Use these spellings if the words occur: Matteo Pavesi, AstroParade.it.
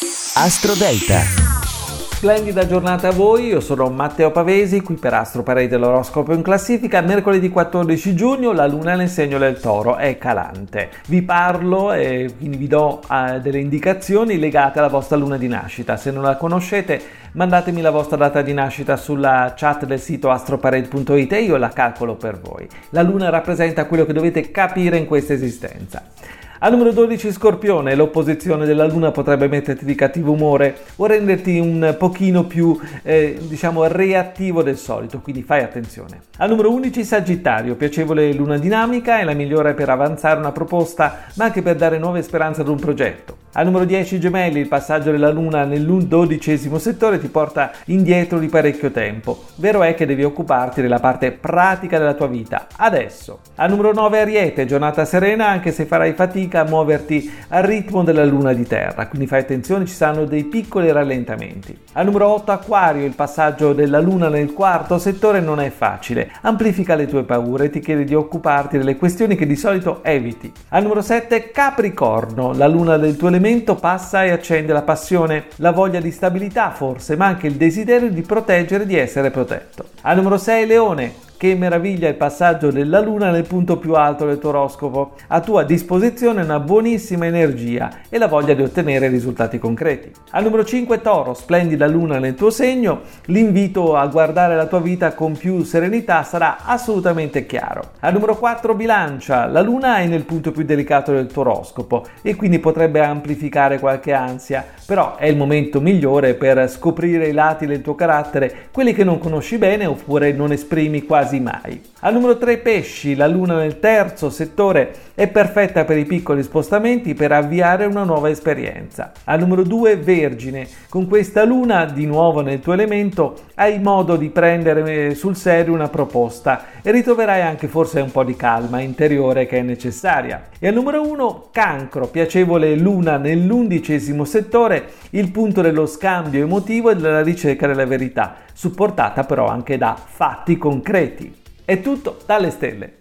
AstroDelta. Splendida giornata a voi, io sono Matteo Pavesi, qui per AstroParade dell'oroscopo in classifica. Mercoledì 14 giugno la luna nel segno del toro è calante. Vi parlo e quindi vi do delle indicazioni legate alla vostra luna di nascita. Se non la conoscete, mandatemi la vostra data di nascita sulla chat del sito AstroParade.it e io la calcolo per voi. La luna rappresenta quello che dovete capire in questa esistenza. Al numero 12 Scorpione, l'opposizione della luna potrebbe metterti di cattivo umore o renderti un pochino più reattivo del solito, quindi fai attenzione. Al numero 11 Sagittario, piacevole luna dinamica, è la migliore per avanzare una proposta ma anche per dare nuove speranze ad un progetto. Al numero 10 Gemelli, il passaggio della luna nell'12° settore ti porta indietro di parecchio tempo, vero è che devi occuparti della parte pratica della tua vita adesso. Al numero 9 Ariete, giornata serena anche se farai fatica a muoverti al ritmo della luna di terra, quindi fai attenzione, ci saranno dei piccoli rallentamenti. Al numero 8 Acquario, il passaggio della luna nel 4° settore non è facile, amplifica le tue paure e ti chiede di occuparti delle questioni che di solito eviti. Al numero 7 Capricorno, la luna del tuo elemento passa e accende la passione, la voglia di stabilità forse, ma anche il desiderio di proteggere, di essere protetto. Al numero 6 Leone, che meraviglia il passaggio della luna nel punto più alto del tuo oroscopo. A tua disposizione una buonissima energia e la voglia di ottenere risultati concreti. Al numero 5 Toro, splendida luna nel tuo segno, l'invito a guardare la tua vita con più serenità sarà assolutamente chiaro. Al numero 4 Bilancia, la luna è nel punto più delicato del tuo oroscopo e quindi potrebbe amplificare qualche ansia, però è il momento migliore per scoprire i lati del tuo carattere, quelli che non conosci bene oppure non esprimi quasi mai. Al numero 3 Pesci, la luna nel 3° settore è perfetta per i piccoli spostamenti, per avviare una nuova esperienza. Al numero 2 Vergine, con questa luna di nuovo nel tuo elemento hai modo di prendere sul serio una proposta e ritroverai anche forse un po' di calma interiore che è necessaria. E al numero 1 Cancro, piacevole luna nell'11° settore, il punto dello scambio emotivo e della ricerca della verità, supportata però anche da fatti concreti. È tutto dalle stelle.